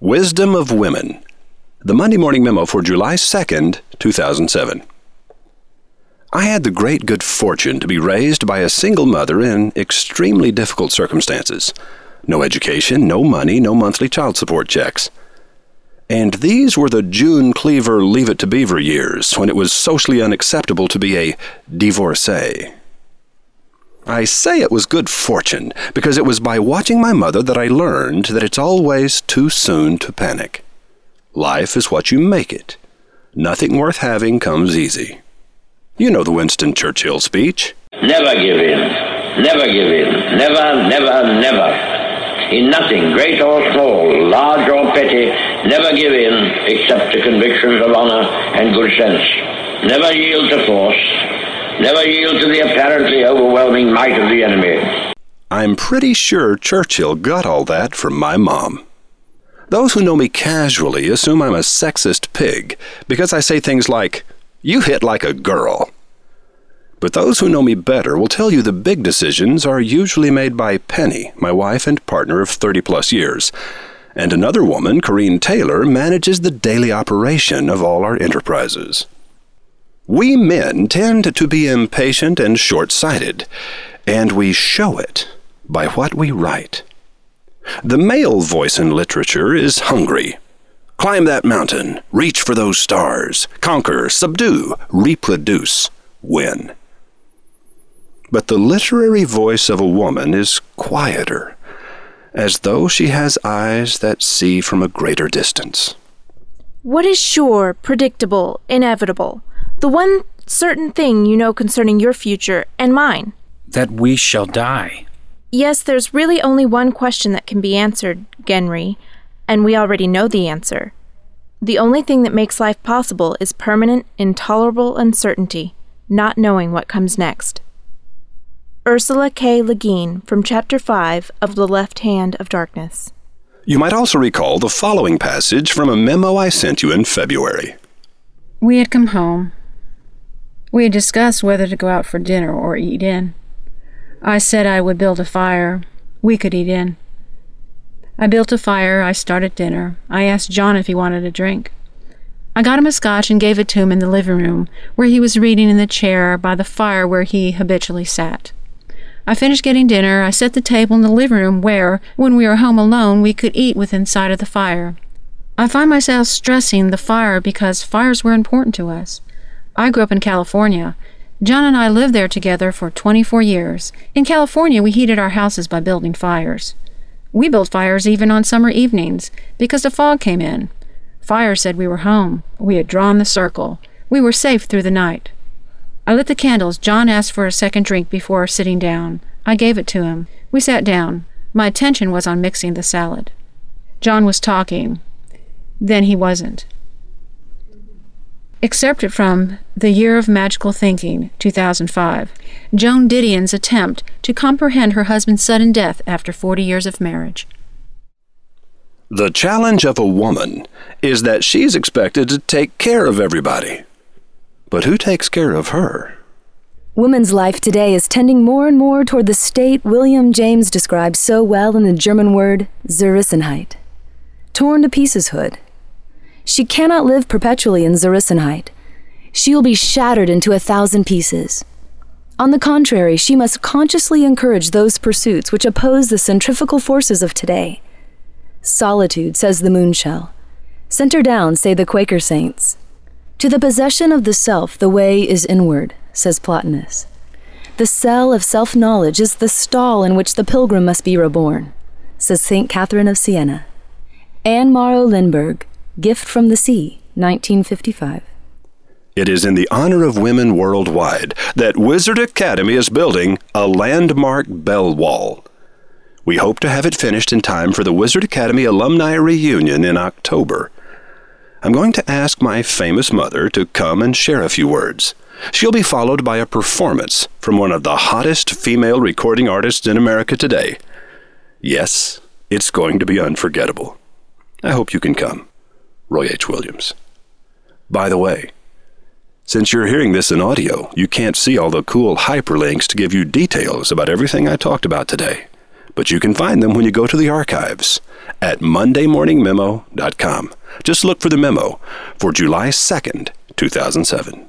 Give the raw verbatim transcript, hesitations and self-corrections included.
Wisdom of Women, the Monday Morning Memo for July second, two thousand seven. I had the great good fortune to be raised by a single mother in extremely difficult circumstances. No education, no money, no monthly child support checks. And these were the June Cleaver, Leave It to Beaver years, when it was socially unacceptable to be a divorcee. I say it was good fortune because it was by watching my mother that I learned that it's always too soon to panic. Life is what you make it. Nothing worth having comes easy. You know the Winston Churchill speech. Never give in. Never give in. Never, never, never. In nothing, great or small, large or petty, never give in except to convictions of honor and good sense. Never yield to force. Never yield to the apparently overwhelming might of the enemy. I'm pretty sure Churchill got all that from my mom. Those who know me casually assume I'm a sexist pig because I say things like, "You hit like a girl." But those who know me better will tell you the big decisions are usually made by Penny, my wife and partner of thirty plus years. And another woman, Corrine Taylor, manages the daily operation of all our enterprises. We men tend to be impatient and short-sighted, and we show it by what we write. The male voice in literature is hungry. Climb that mountain, reach for those stars, conquer, subdue, reproduce, win. But the literary voice of a woman is quieter, as though she has eyes that see from a greater distance. What is sure, predictable, inevitable? The one certain thing you know concerning your future and mine. That we shall die. Yes, there's really only one question that can be answered, Genry, and we already know the answer. The only thing that makes life possible is permanent, intolerable uncertainty, not knowing what comes next. Ursula K. Le Guin from Chapter five of The Left Hand of Darkness. You might also recall the following passage from a memo I sent you in February. We had come home. We had discussed whether to go out for dinner or eat in. I said I would build a fire. We could eat in. I built a fire. I started dinner. I asked John if he wanted a drink. I got him a scotch and gave it to him in the living room, where he was reading in the chair by the fire where he habitually sat. I finished getting dinner. I set the table in the living room where, when we were home alone, we could eat within sight of the fire. I find myself stressing the fire because fires were important to us. I grew up in California. John and I lived there together for twenty-four years. In California, we heated our houses by building fires. We built fires even on summer evenings because the fog came in. Fire said we were home. We had drawn the circle. We were safe through the night. I lit the candles. John asked for a second drink before sitting down. I gave it to him. We sat down. My attention was on mixing the salad. John was talking. Then he wasn't. Excerpted from The Year of Magical Thinking, two thousand five, Joan Didion's attempt to comprehend her husband's sudden death after forty years of marriage. The challenge of a woman is that she's expected to take care of everybody. But who takes care of her? Women's life today is tending more and more toward the state William James described so well in the German word Zerrissenheit, torn to pieces hood. She cannot live perpetually in Zerrissenheit. She will be shattered into a thousand pieces. On the contrary, she must consciously encourage those pursuits which oppose the centrifugal forces of today. Solitude, says the moonshell. Center down, say the Quaker saints. To the possession of the self, the way is inward, says Plotinus. The cell of self-knowledge is the stall in which the pilgrim must be reborn, says Saint Catherine of Siena. Anne Morrow Lindbergh, Gift from the Sea, nineteen fifty-five. It is in the honor of women worldwide that Wizard Academy is building a landmark bell wall. We hope to have it finished in time for the Wizard Academy alumni reunion in October. I'm going to ask my famous mother to come and share a few words. She'll be followed by a performance from one of the hottest female recording artists in America today. Yes, it's going to be unforgettable. I hope you can come. Roy H. Williams. By the way, since you're hearing this in audio, you can't see all the cool hyperlinks to give you details about everything I talked about today. but you can find them when you go to the archives at monday morning memo dot com. Just look for the memo for July second, two thousand seven.